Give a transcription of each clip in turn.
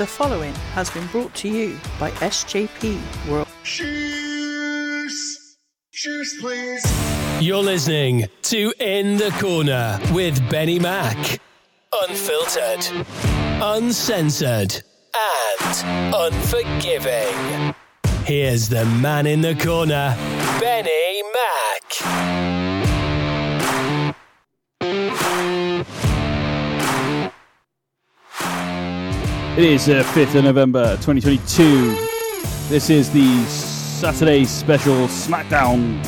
The following has been brought to you by SJP World. Cheers! Cheers, please. You're listening to In the Corner with Benny Mac. Unfiltered, uncensored, and unforgiving. Here's the man in the corner, Benny Mac. It is 5th of November 2022. This is the Saturday special Smackdown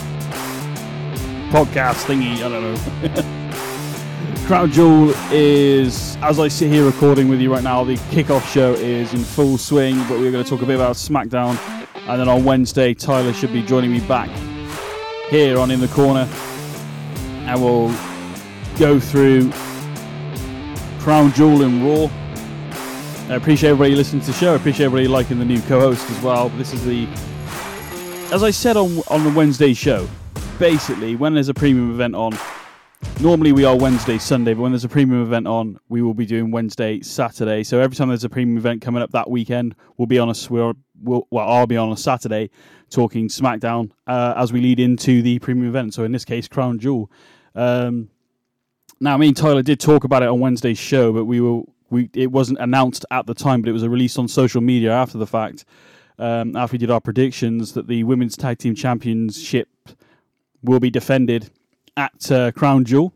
podcast thingy. I don't know. Crown Jewel is, as I sit here recording with you right now, the kickoff show is in full swing, but we're going to talk a bit about Smackdown. And then on Wednesday, Tyler should be joining me back here on In the Corner. And we'll go through Crown Jewel and Raw. I appreciate everybody listening to the show. I appreciate everybody liking the new co-host as well. This is the, as I said on the Wednesday show, basically when there's a premium event on, normally we are Wednesday, Sunday, but when there's a premium event on, we will be doing Wednesday, Saturday. So every time there's a premium event coming up that weekend, I'll be on a Saturday talking SmackDown as we lead into the premium event. So in this case, Crown Jewel. Now, me and Tyler did talk about it on Wednesday's show, but it wasn't announced at the time, but it was released on social media after the fact, after we did our predictions, that the Women's Tag Team Championship will be defended at Crown Jewel,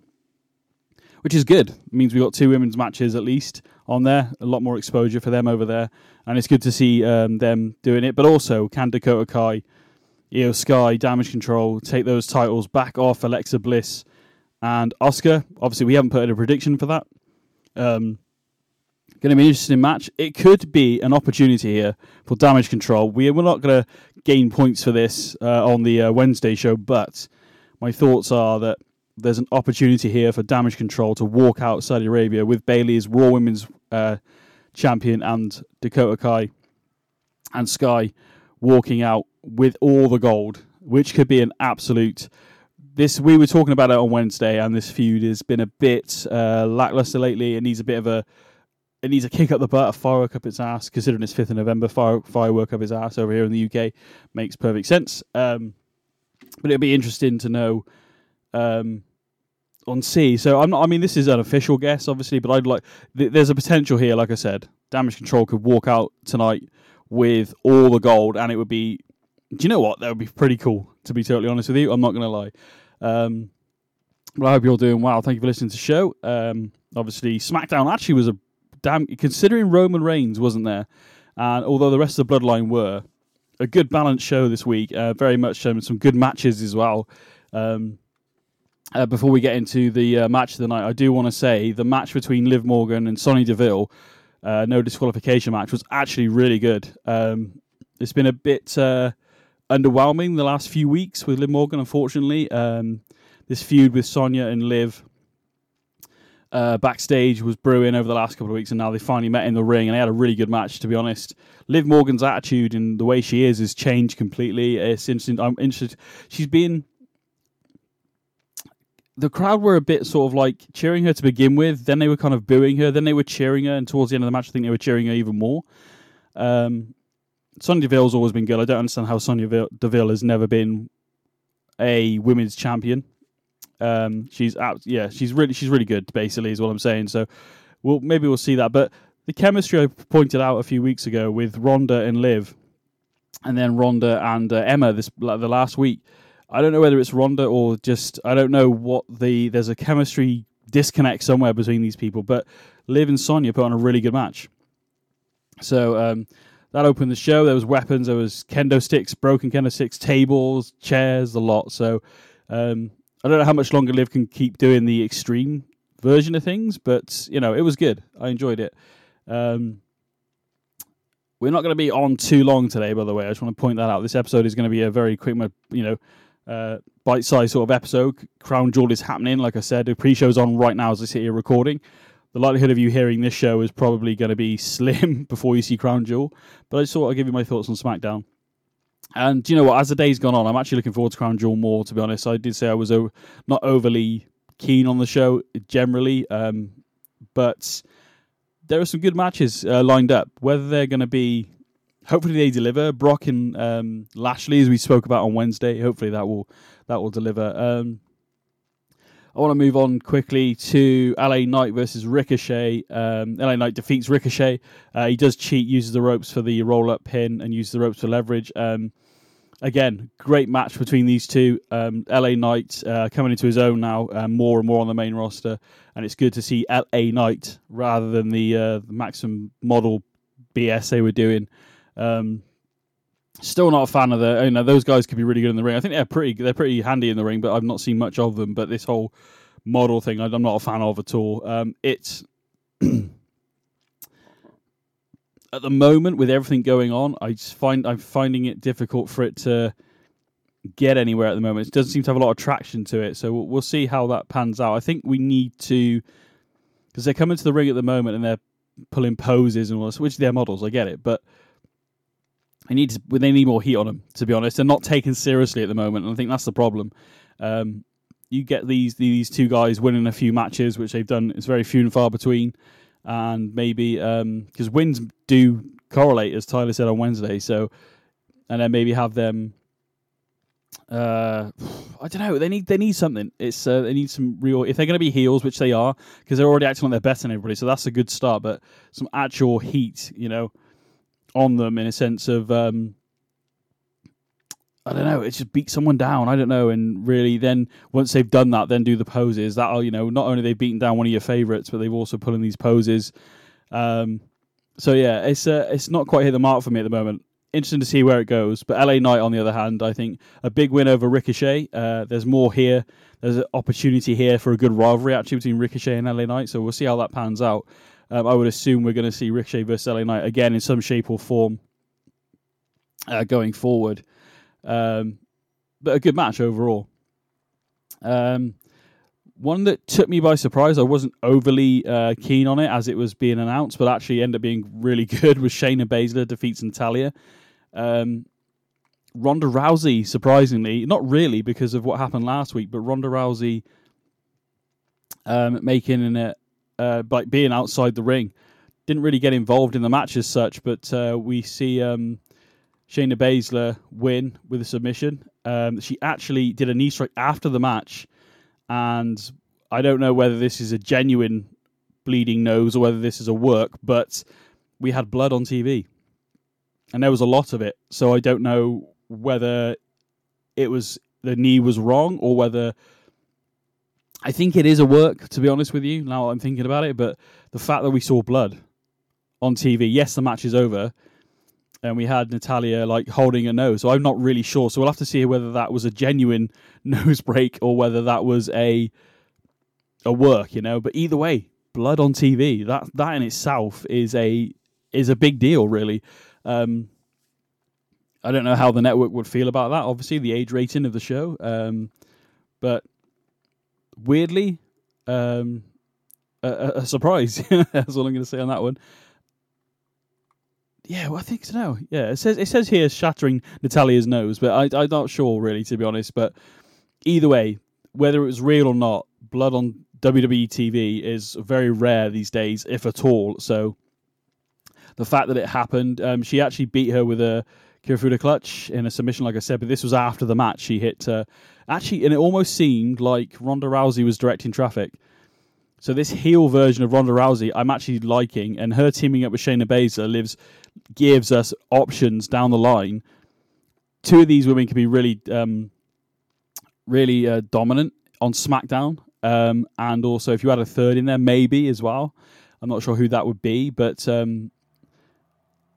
which is good. It means we've got two women's matches at least on there, a lot more exposure for them over there, and it's good to see them doing it. But also, can Dakota Kai, Io Sky, Damage Control take those titles back off Alexa Bliss and Oscar? Obviously, we haven't put in a prediction for that. Going to be an interesting match. It could be an opportunity here for Damage Control. We're not going to gain points for this on the Wednesday show, but my thoughts are that there's an opportunity here for Damage Control to walk out Saudi Arabia with Bayley as Raw Women's champion and Dakota Kai and Sky walking out with all the gold, which could be an absolute... This, we were talking about it on Wednesday, and this feud has been a bit lackluster lately. It needs a bit of a... It needs a kick up the butt, a firework up its ass, considering it's 5th of November, firework up its ass over here in the UK makes perfect sense. But it'll be interesting to know on Si. So this is an official guess, obviously, but I'd like... There's a potential here, like I said. Damage Control could walk out tonight with all the gold, and it would be... Do you know what? That would be pretty cool, to be totally honest with you. I'm not going to lie. But I hope you're all doing well. Thank you for listening to the show. Obviously, SmackDown actually was a... Damn, considering Roman Reigns wasn't there, and although the rest of the Bloodline were, a good balanced show this week, very much some good matches as well. Before we get into the match of the night, I do want to say the match between Liv Morgan and Sonya Deville, no disqualification match, was actually really good. It's been a bit underwhelming the last few weeks with Liv Morgan, unfortunately. This feud with Sonya and Liv backstage was brewing over the last couple of weeks, and now they finally met in the ring, and they had a really good match, to be honest. Liv Morgan's attitude and the way she is has changed completely. It's interesting. I'm interested. She's been... The crowd were a bit sort of like cheering her to begin with, then they were kind of booing her, then they were cheering her, and towards the end of the match I think they were cheering her even more. Sonya Deville's always been good. I don't understand how Sonya Deville has never been a women's champion. She's really good, basically, is what I'm saying. So we'll see that. But the chemistry I pointed out a few weeks ago with Ronda and Liv, and then Ronda and Emma the last week. I don't know whether it's Ronda or just I don't know what there's a chemistry disconnect somewhere between these people. But Liv and Sonya put on a really good match. So that opened the show. There was weapons. There was kendo sticks, broken kendo sticks, tables, chairs, the lot. So. I don't know how much longer Liv can keep doing the extreme version of things, but, you know, it was good. I enjoyed it. We're not going to be on too long today, by the way. I just want to point that out. This episode is going to be a very quick, bite-sized sort of episode. Crown Jewel is happening. Like I said, the pre-show's on right now as I sit here recording. The likelihood of you hearing this show is probably going to be slim before you see Crown Jewel. But I just thought I'd give you my thoughts on SmackDown. And do you know what? As the day's gone on, I'm actually looking forward to Crown Jewel more, to be honest. I did say I was not overly keen on the show generally, but there are some good matches lined up. Whether they're going to be, hopefully they deliver. Brock and Lashley, as we spoke about on Wednesday, hopefully that will deliver. I want to move on quickly to LA Knight versus Ricochet. LA Knight defeats Ricochet. He does cheat, uses the ropes for the roll-up pin and uses the ropes for leverage. Again, great match between these two. LA Knight coming into his own now, more and more on the main roster. And it's good to see LA Knight rather than the Maxim model BS they were doing. Still not a fan of the. You know, those guys could be really good in the ring. I think they're pretty handy in the ring, but I've not seen much of them. But this whole model thing, I'm not a fan of at all. It's at the moment with everything going on, I'm finding it difficult for it to get anywhere at the moment. It doesn't seem to have a lot of traction to it, so we'll see how that pans out. I think we need to, because they come into the ring at the moment and they're pulling poses and all this, which is their models. I get it, but. They need more heat on them, to be honest. They're not taken seriously at the moment, and I think that's the problem. You get these two guys winning a few matches, which they've done. It's very few and far between, and maybe because wins do correlate, as Tyler said on Wednesday. So, and then maybe have them. I don't know. They need something. It's they need some real. If they're going to be heels, which they are, because they're already acting like they're better than everybody, so that's a good start. But some actual heat, you know. On them in a sense of I don't know, it's just beat someone down, I don't know, and really then once they've done that, then do the poses that are, you know, not only they've beaten down one of your favourites, but they've also put in these poses. So yeah, it's not quite hit the mark for me at the moment. Interesting to see where it goes. But LA Knight on the other hand, I think a big win over Ricochet. There's more here. There's an opportunity here for a good rivalry actually between Ricochet and LA Knight, so we'll see how that pans out. I would assume we're going to see Ricochet versus LA Knight again in some shape or form going forward. But a good match overall. One that took me by surprise, I wasn't overly keen on it as it was being announced, but actually ended up being really good, was Shayna Baszler defeats Natalia. Ronda Rousey, surprisingly, not really because of what happened last week, but Ronda Rousey making an... like being outside the ring, didn't really get involved in the match as such, but we see Shayna Baszler win with a submission. She actually did a knee strike after the match, and I don't know whether this is a genuine bleeding nose or whether this is a work, but we had blood on TV and there was a lot of it, so I don't know whether it was the knee was wrong or whether I think it is a work, to be honest with you, now I'm thinking about it, but the fact that we saw blood on TV, yes, the match is over, and we had Natalia like holding a nose, so I'm not really sure. So we'll have to see whether that was a genuine nose break or whether that was a work, you know. But either way, blood on TV, that in itself is a big deal, really. I don't know how the network would feel about that, obviously, the age rating of the show, but... Weirdly, a surprise. That's all I'm going to say on that one. Yeah, well, I think so now. Yeah, it says here shattering Natalia's nose, but I'm not sure really, to be honest. But either way, whether it was real or not, blood on WWE TV is very rare these days, if at all. So the fact that it happened, she actually beat her with a Kirifuda clutch in a submission, like I said, but this was after the match. She hit actually, and it almost seemed like Ronda Rousey was directing traffic. So this heel version of Ronda Rousey, I'm actually liking, and her teaming up with Shayna Baszler gives us options down the line. Two of these women can be really, really dominant on SmackDown, and also if you had a third in there, maybe as well. I'm not sure who that would be, but.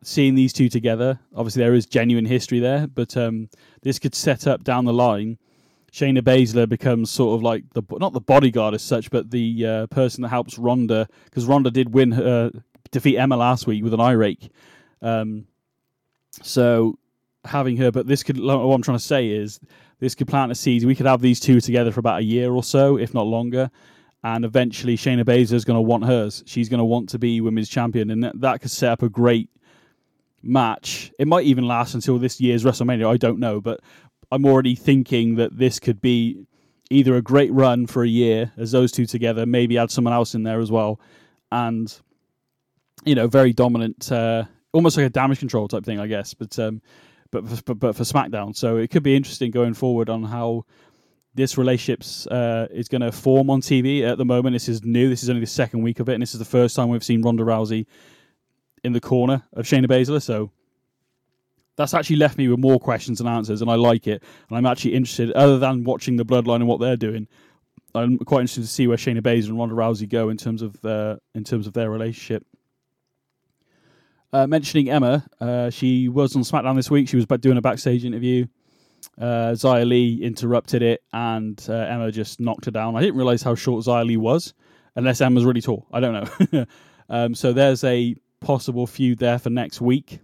Seeing these two together, obviously there is genuine history there, but this could set up down the line. Shayna Baszler becomes sort of like not the bodyguard as such, but the person that helps Ronda, because Ronda did win her defeat Emma last week with an eye rake. So having her, but this could. What I'm trying to say is this could plant a seed. We could have these two together for about a year or so, if not longer. And eventually, Shayna Baszler is going to want hers. She's going to want to be women's champion, and that could set up a great. Match. It might even last until this year's WrestleMania. I don't know, but I'm already thinking that this could be either a great run for a year as those two together, maybe add someone else in there as well, and you know, very dominant, almost like a damage control type thing, I guess. But for SmackDown, so it could be interesting going forward on how this relationship's is going to form on TV. At the moment, this is new. This is only the second week of it, and this is the first time we've seen Ronda Rousey in the corner of Shayna Baszler. So that's actually left me with more questions and answers, and I like it. And I'm actually interested, other than watching the Bloodline and what they're doing, I'm quite interested to see where Shayna Baszler and Ronda Rousey go in terms of their relationship. Mentioning Emma, she was on SmackDown this week. She was doing a backstage interview. Xia Li interrupted it, and Emma just knocked her down. I didn't realise how short Xia Li was, unless Emma's really tall. I don't know. So there's a possible feud there for next week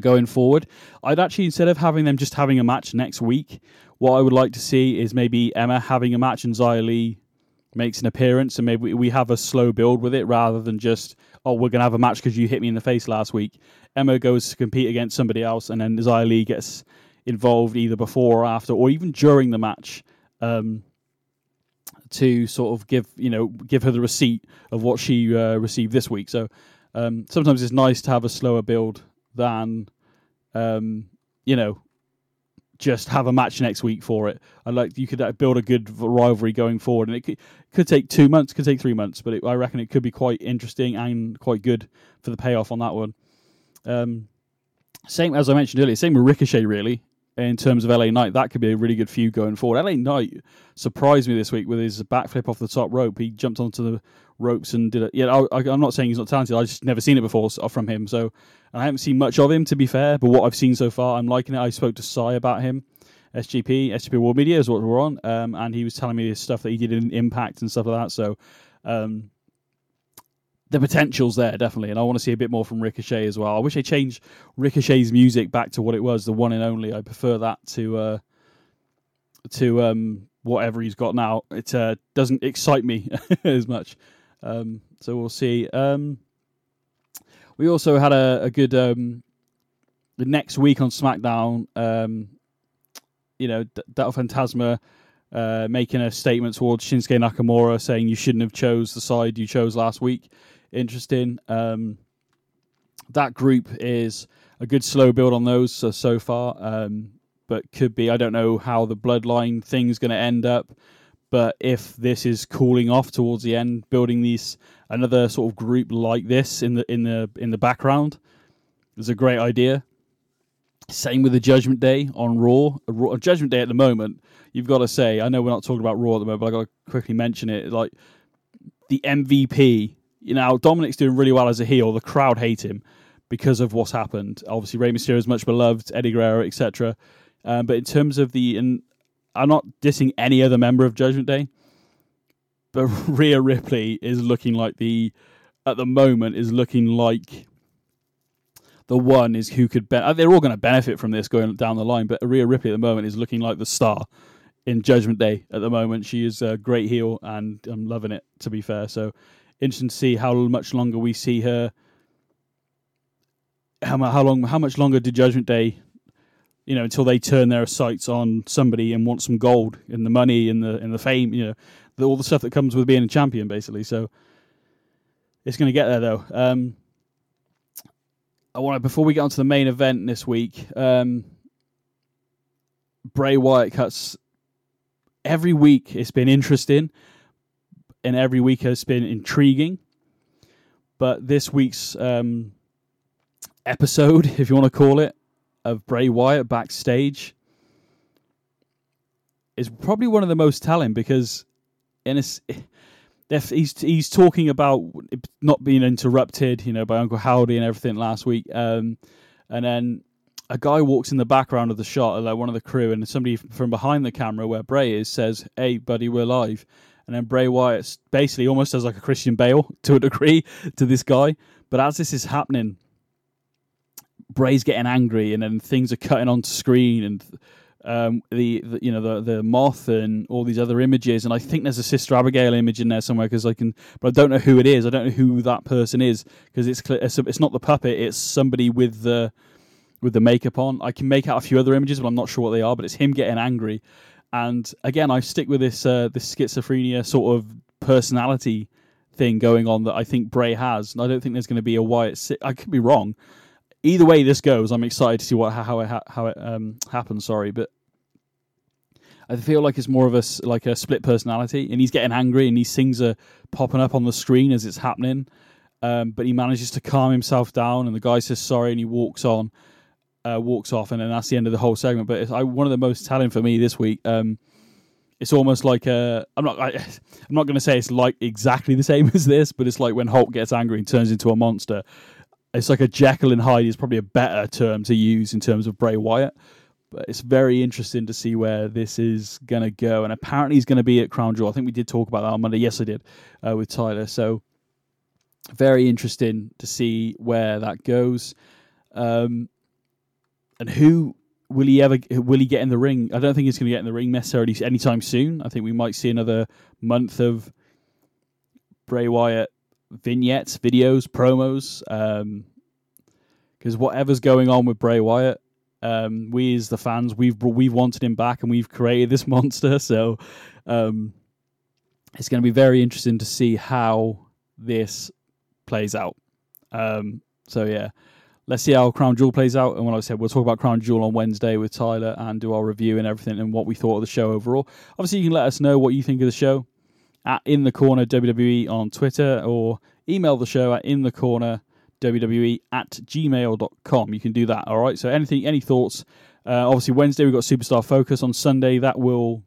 going forward. I'd actually, instead of having them just having a match next week, what I would like to see is maybe Emma having a match and Xia Li makes an appearance, and maybe we have a slow build with it rather than just, oh, we're going to have a match because you hit me in the face last week. Emma goes to compete against somebody else, and then Xia Li gets involved either before or after, or even during the match, to sort of give her the receipt of what she received this week. So sometimes it's nice to have a slower build than, just have a match next week for it. You could build a good rivalry going forward, and it could take 2 months, could take 3 months, but I reckon it could be quite interesting and quite good for the payoff on that one. Same as I mentioned earlier, same with Ricochet, really, in terms of LA Knight. That could be a really good feud going forward. LA Knight surprised me this week with his backflip off the top rope. He jumped onto the ropes and did it. Yeah, I'm not saying he's not talented. I've just never seen it before from him. So, and I haven't seen much of him, to be fair, but what I've seen so far, I'm liking it. I spoke to Si about him. SJP World Media is what we're on, and he was telling me his stuff that he did in Impact and stuff like that. So the potential's there, definitely, and I want to see a bit more from Ricochet as well. I wish they changed Ricochet's music back to what it was, the one and only. I prefer that to whatever he's got now. It doesn't excite me as much. So we'll see. We also had a good the next week on SmackDown. Del Fantasma making a statement towards Shinsuke Nakamura, saying you shouldn't have chose the side you chose last week. Interesting. That group is a good slow build on those so far, but could be, I don't know how the Bloodline thing is going to end up, but if this is cooling off towards the end, building these another sort of group like this in the background is a great idea. Same with the Judgment Day on Raw. Judgment Day at the moment, you've got to say, I know we're not talking about Raw at the moment, but I've got to quickly mention it. Like, the MVP, Dominic's doing really well as a heel. The crowd hate him because of what's happened. Obviously, Rey Mysterio is much beloved, Eddie Guerrero, etc. But in terms of I'm not dissing any other member of Judgment Day, but Rhea Ripley is looking like the one is who could they're all going to benefit from this going down the line, but Rhea Ripley at the moment is looking like the star in Judgment Day at the moment. She is a great heel, and I'm loving it, to be fair. So interesting to see how much longer we see her. How much longer do Judgment Day, until they turn their sights on somebody and want some gold and the money and the fame, all the stuff that comes with being a champion, basically. So it's going to get there, though. Before we get onto the main event this week, Bray Wyatt cuts. Every week it's been interesting, and every week it's been intriguing. But this week's episode, if you want to call it, of Bray Wyatt backstage is probably one of the most telling, because he's talking about not being interrupted, by Uncle Howdy and everything last week. And then a guy walks in the background of the shot, like one of the crew, and somebody from behind the camera where Bray is says, "Hey, buddy, we're live." And then Bray Wyatt basically almost does like a Christian Bale to a degree to this guy. But as this is happening, Bray's getting angry, and then things are cutting on screen, and the moth and all these other images, and I think there's a Sister Abigail image in there somewhere, but I don't know who it is. I don't know who that person is, because it's not the puppet. It's somebody with the makeup on. I can make out a few other images, but I'm not sure what they are. But it's him getting angry, and again, I stick with this schizophrenia sort of personality thing going on that I think Bray has, and I don't think there's going to be a Wyatt. I could be wrong. Either way this goes, I'm excited to see how it happens. Sorry, but I feel like it's more of a split personality, and he's getting angry, and these things are popping up on the screen as it's happening. But he manages to calm himself down, and the guy says sorry, and he walks off, and then that's the end of the whole segment. But it's one of the most telling for me this week. It's almost like I'm not going to say it's like exactly the same as this, but it's like when Hulk gets angry and turns into a monster. It's like a Jekyll and Hyde is probably a better term to use in terms of Bray Wyatt. But it's very interesting to see where this is going to go. And apparently he's going to be at Crown Jewel. I think we did talk about that on Monday. Yes, I did, with Tyler. So very interesting to see where that goes. And who... Will he get in the ring? I don't think he's going to get in the ring necessarily anytime soon. I think we might see another month of Bray Wyatt vignettes, videos, promos. Because whatever's going on with Bray Wyatt, we as the fans, we've wanted him back, and we've created this monster. So it's going to be very interesting to see how this plays out. So yeah. Let's see how Crown Jewel plays out. And when I said, we'll talk about Crown Jewel on Wednesday with Tyler and do our review and everything and what we thought of the show overall. Obviously, you can let us know what you think of the show at In The Corner WWE on Twitter, or email the show at inthecornerwwe@gmail.com. You can do that, all right? So anything, any thoughts? Obviously, Wednesday, we've got Superstar Focus. On Sunday, the poll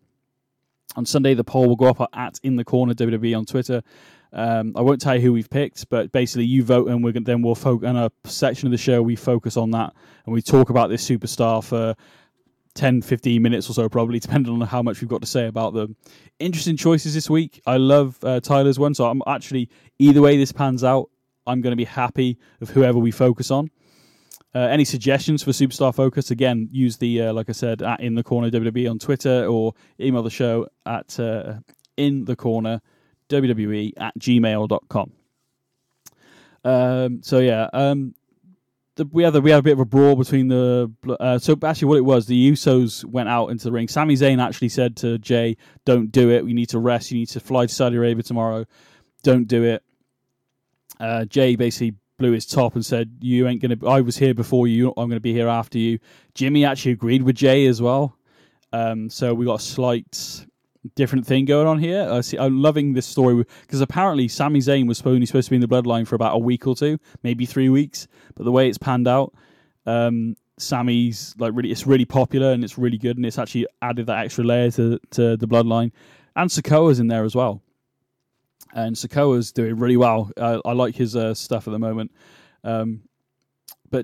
will go up at In The Corner WWE on Twitter. I won't tell you who we've picked, but basically you vote, and we'll focus on a section of the show. We focus on that, and we talk about this superstar for 10-15 minutes or so, probably, depending on how much we've got to say about them. Interesting choices this week. I love Tyler's one, so I'm actually, either way this pans out, I'm going to be happy with whoever we focus on. Any suggestions for Superstar Focus? Again, use the, like I said, at In The Corner WWE on Twitter, or email the show at inthecornerwwe@gmail.com. So yeah, we had a bit of a brawl between the. So actually, what it was, the Usos went out into the ring. Sami Zayn actually said to Jay, "Don't do it. We need to rest. You need to fly to Saudi Arabia tomorrow. Don't do it." Jay basically blew his top and said, "You ain't gonna. I was here before you. I'm gonna be here after you." Jimmy actually agreed with Jay as well. So we got a different thing going on here. I'm loving this story, because apparently Sami Zayn was only supposed to be in the Bloodline for about a week or two, maybe 3 weeks, but the way it's panned out, Sami's like it's really popular, and it's really good, and it's actually added that extra layer to the Bloodline. And Sokoa's in there as well, and Sokoa's doing really well. I like his stuff at the moment. But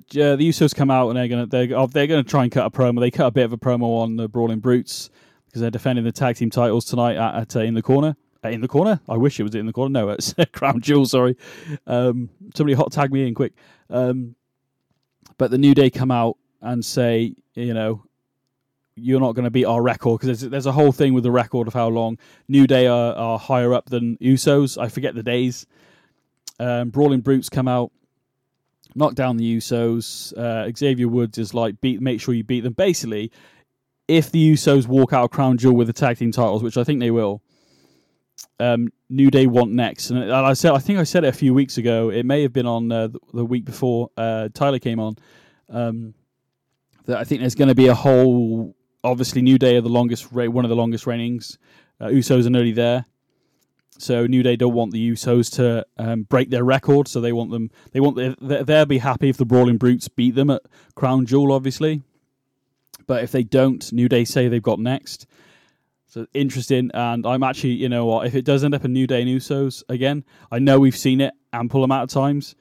the Usos come out, and they're gonna try and cut a promo. They cut a bit of a promo on the Brawling Brutes, because they're defending the tag team titles tonight at In The Corner. In The Corner? I wish it was In The Corner. No, it's Crown Jewel, sorry. Somebody hot tag me in quick. But the New Day come out and say, you're not going to beat our record, because there's a whole thing with the record of how long. New Day are higher up than Usos. I forget the days. Brawling Brutes come out, knock down the Usos. Xavier Woods is like, make sure you beat them. Basically, if the Usos walk out of Crown Jewel with the tag team titles, which I think they will, New Day want next. And I think I said it a few weeks ago. It may have been on the week before Tyler came on. That I think there's going to be a whole. Obviously, New Day are one of the longest reignings. Usos are nearly there, so New Day don't want the Usos to break their record. So they want them. They'll be happy if the Brawling Brutes beat them at Crown Jewel, obviously. But if they don't, New Day say they've got next. So interesting. And I'm actually, you know what, if it does end up in New Day and Usos again, I know we've seen it ample amount of times,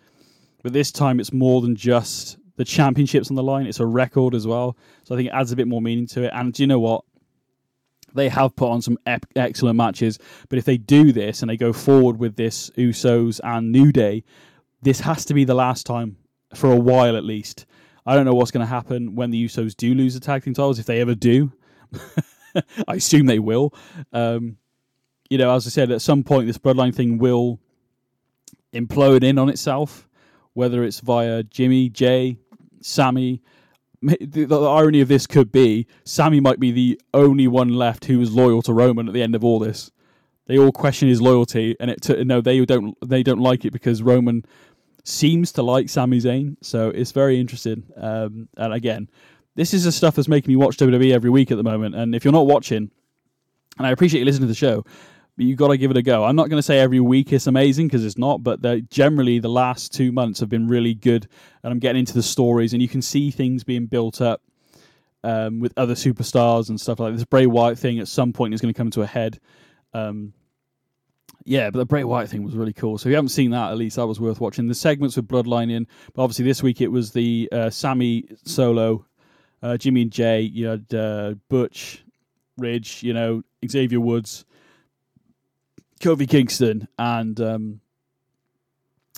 but this time it's more than just the championships on the line. It's a record as well. So I think it adds a bit more meaning to it. And do you know what? They have put on some excellent matches. But if they do this and they go forward with this Usos and New Day, this has to be the last time for a while at least. I don't know what's going to happen when the Usos do lose the tag team titles, if they ever do. I assume they will. As I said, at some point, this Bloodline thing will implode in on itself, whether it's via Jimmy, Jay, Sami. The irony of this could be Sami might be the only one left who was loyal to Roman at the end of all this. They all question his loyalty, and they don't like it because Roman seems to like Sami Zayn, so it's very interesting. And again, this is the stuff that's making me watch WWE every week at the moment. And if you're not watching, and I appreciate you listening to the show, but you've got to give it a go. I'm not going to say every week it's amazing because it's not, but generally the last 2 months have been really good, and I'm getting into the stories, and you can see things being built up with other superstars and stuff like this. Bray Wyatt thing at some point is going to come to a head. But the Bray Wyatt thing was really cool. So if you haven't seen that, at least that was worth watching. The segments with Bloodline in, but obviously this week it was the Sammy solo, Jimmy and Jay. You had Butch, Ridge, Xavier Woods, Kofi Kingston, and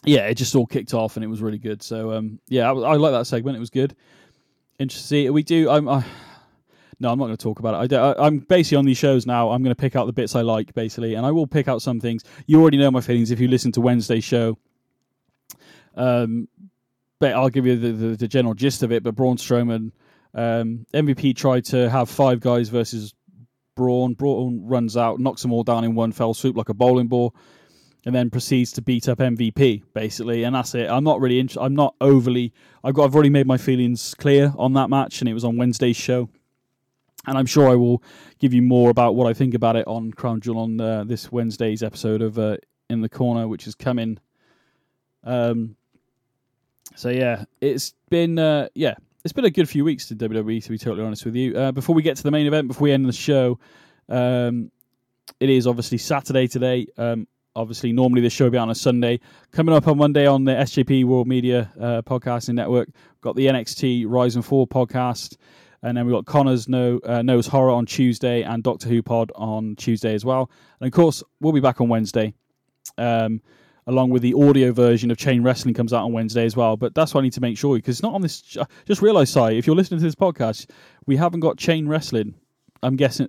it just all kicked off and it was really good. So I like that segment. It was good. Interesting. We do. I'm not going to talk about it. I'm basically on these shows now. I'm going to pick out the bits I like, basically, and I will pick out some things. You already know my feelings if you listen to Wednesday's show. But I'll give you the general gist of it. But Braun Strowman, MVP tried to have five guys versus Braun. Braun runs out, knocks them all down in one fell swoop like a bowling ball, and then proceeds to beat up MVP, basically, and that's it. I'm not really interested. I'm not overly... I've already made my feelings clear on that match, and it was on Wednesday's show. And I'm sure I will give you more about what I think about it on Crown Jewel on this Wednesday's episode of In the Corner, which is coming. It's been a good few weeks to WWE, to be totally honest with you. Before we get to the main event, before we end the show, it is obviously Saturday today. Obviously, normally this show will be on a Sunday. Coming up on Monday on the SJP World Media Podcasting Network, we've got the NXT Rise and Fall podcast. And then we've got Connor's Knows Horror on Tuesday and Doctor Who Pod on Tuesday as well. And, of course, we'll be back on Wednesday, along with the audio version of Chain Wrestling comes out on Wednesday as well. But that's what I need to make sure, because it's not on this... Just realise, Si, if you're listening to this podcast, we haven't got Chain Wrestling. I'm guessing...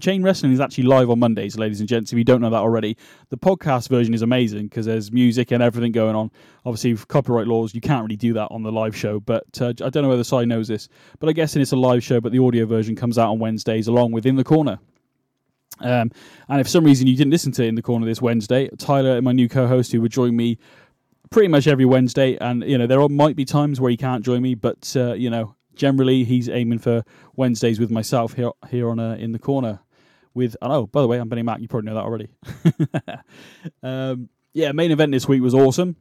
Chain Wrestling is actually live on Mondays, ladies and gents, if you don't know that already. The podcast version is amazing because there's music and everything going on. Obviously, with copyright laws, you can't really do that on the live show, but I don't know whether Si knows this, but I'm guessing it's a live show, but the audio version comes out on Wednesdays along with In the Corner. And if for some reason you didn't listen to In the Corner this Wednesday, Tyler, my new co-host, who would join me pretty much every Wednesday, and there might be times where he can't join me, but generally, he's aiming for Wednesdays with myself here on In the Corner. By the way, I'm Benny Mac. You probably know that already. Main event this week was awesome.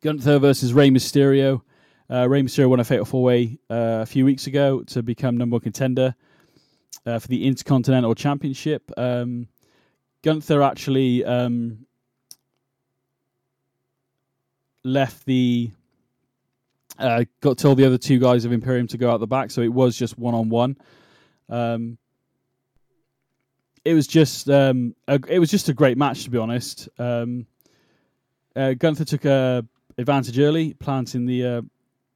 Gunther versus Rey Mysterio. Rey Mysterio won a Fatal 4-Way a few weeks ago to become number one contender for the Intercontinental Championship. Gunther actually left the... got told the other two guys of Imperium to go out the back, so it was just one-on-one. It was just a great match, to be honest. Gunther took advantage early, planting the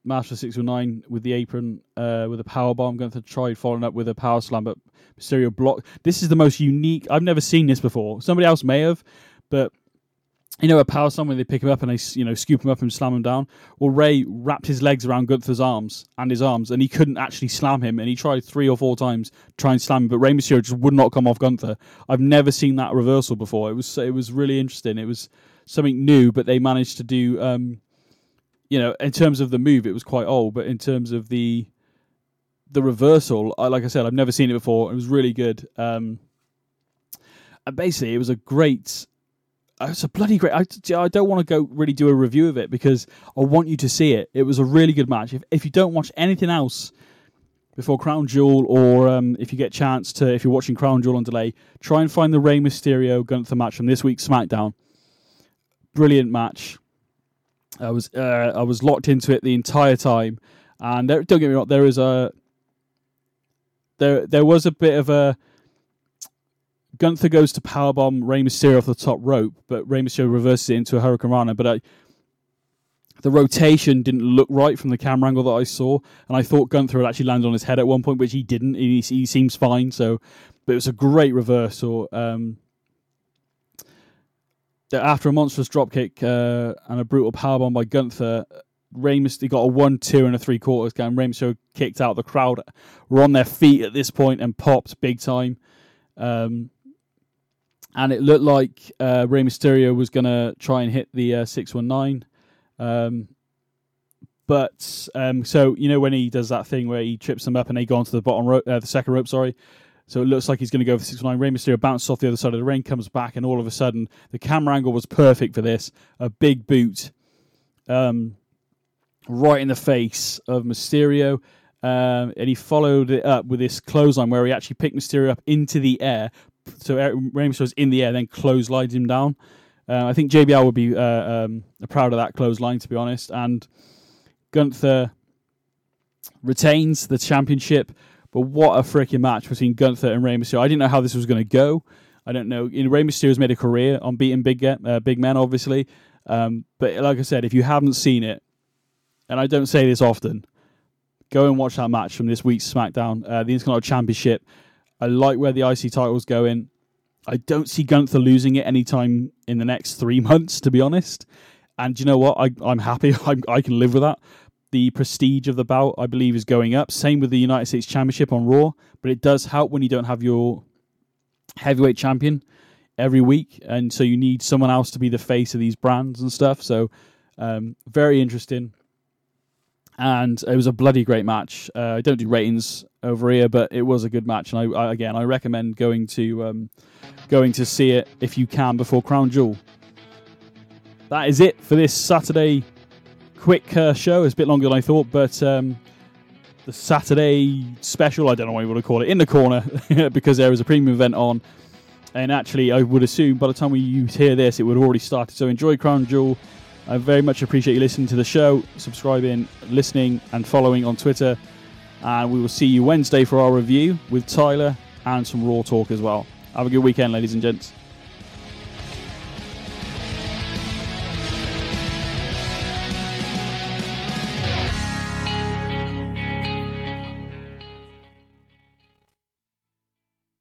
Master 609 with the apron with a powerbomb. Gunther tried following up with a power slam, but Mysterio blocked. This is the most unique... I've never seen this before. Somebody else may have, but... a power slam when they pick him up and they, scoop him up and slam him down. Well, Rey wrapped his legs around Gunther's arms, and he couldn't actually slam him. And he tried 3 or 4 times trying to slam him, but Rey Mysterio just would not come off Gunther. I've never seen that reversal before. It was really interesting. It was something new, but they managed to do. In terms of the move, it was quite old, but in terms of the reversal, like I said, I've never seen it before. It was really good. And basically, it was a great. It's a bloody great... I don't want to go really do a review of it because I want you to see it. It was a really good match. If you don't watch anything else before Crown Jewel, or if you get a chance to, if you're watching Crown Jewel on delay, try and find the Rey Mysterio-Gunther match from this week's Smackdown. Brilliant match. I was locked into it the entire time. And don't get me wrong, there was a bit of a... Gunther goes to powerbomb Rey Mysterio off the top rope, but Rey Mysterio reverses it into a Hurricane Rana. But the rotation didn't look right from the camera angle that I saw, and I thought Gunther had actually landed on his head at one point, which he didn't. He seems fine, but it was a great reversal. After a monstrous dropkick and a brutal powerbomb by Gunther, Rey Mysterio got a 1-2 and a 3/4 game. Rey Mysterio kicked out. The crowd were on their feet at this point and popped big time. and it looked like Rey Mysterio was going to try and hit the 619. So, you know, when he does that thing where he trips them up and they go onto the bottom rope, the second rope, sorry. So it looks like he's going to go for 619. Rey Mysterio bounces off the other side of the ring, comes back, and all of a sudden, the camera angle was perfect for this. A big boot right in the face of Mysterio. And he followed it up with this clothesline where he actually picked Mysterio up into the air. So Rey Mysterio's in the air, then clotheslines him down. I think JBL would be proud of that clothesline, to be honest. And Gunther retains the championship. But what a freaking match between Gunther and Rey Mysterio. I didn't know how this was going to go. I don't know. Rey Mysterio's made a career on beating big men, obviously. But like I said, if you haven't seen it, and I don't say this often, go and watch that match from this week's SmackDown, the Intercontinental Championship. I like where the IC title's going. I don't see Gunther losing it anytime in the next 3 months, to be honest. And you know what? I'm happy. I can live with that. The prestige of the bout, I believe, is going up. Same with the United States Championship on Raw. But it does help when you don't have your heavyweight champion every week. And so you need someone else to be the face of these brands and stuff. So very interesting. And it was a bloody great match. I don't do ratings over here, but it was a good match. And I recommend going to see it if you can before Crown Jewel. That is it for this Saturday quick show. It's a bit longer than I thought, but the Saturday special, I don't know what you want to call it, In the Corner, because there is a premium event on. And actually, I would assume by the time you hear this, it would have already started. So enjoy Crown Jewel. I very much appreciate you listening to the show, subscribing, listening, and following on Twitter. And we will see you Wednesday for our review with Tyler and some Raw talk as well. Have a good weekend, ladies and gents.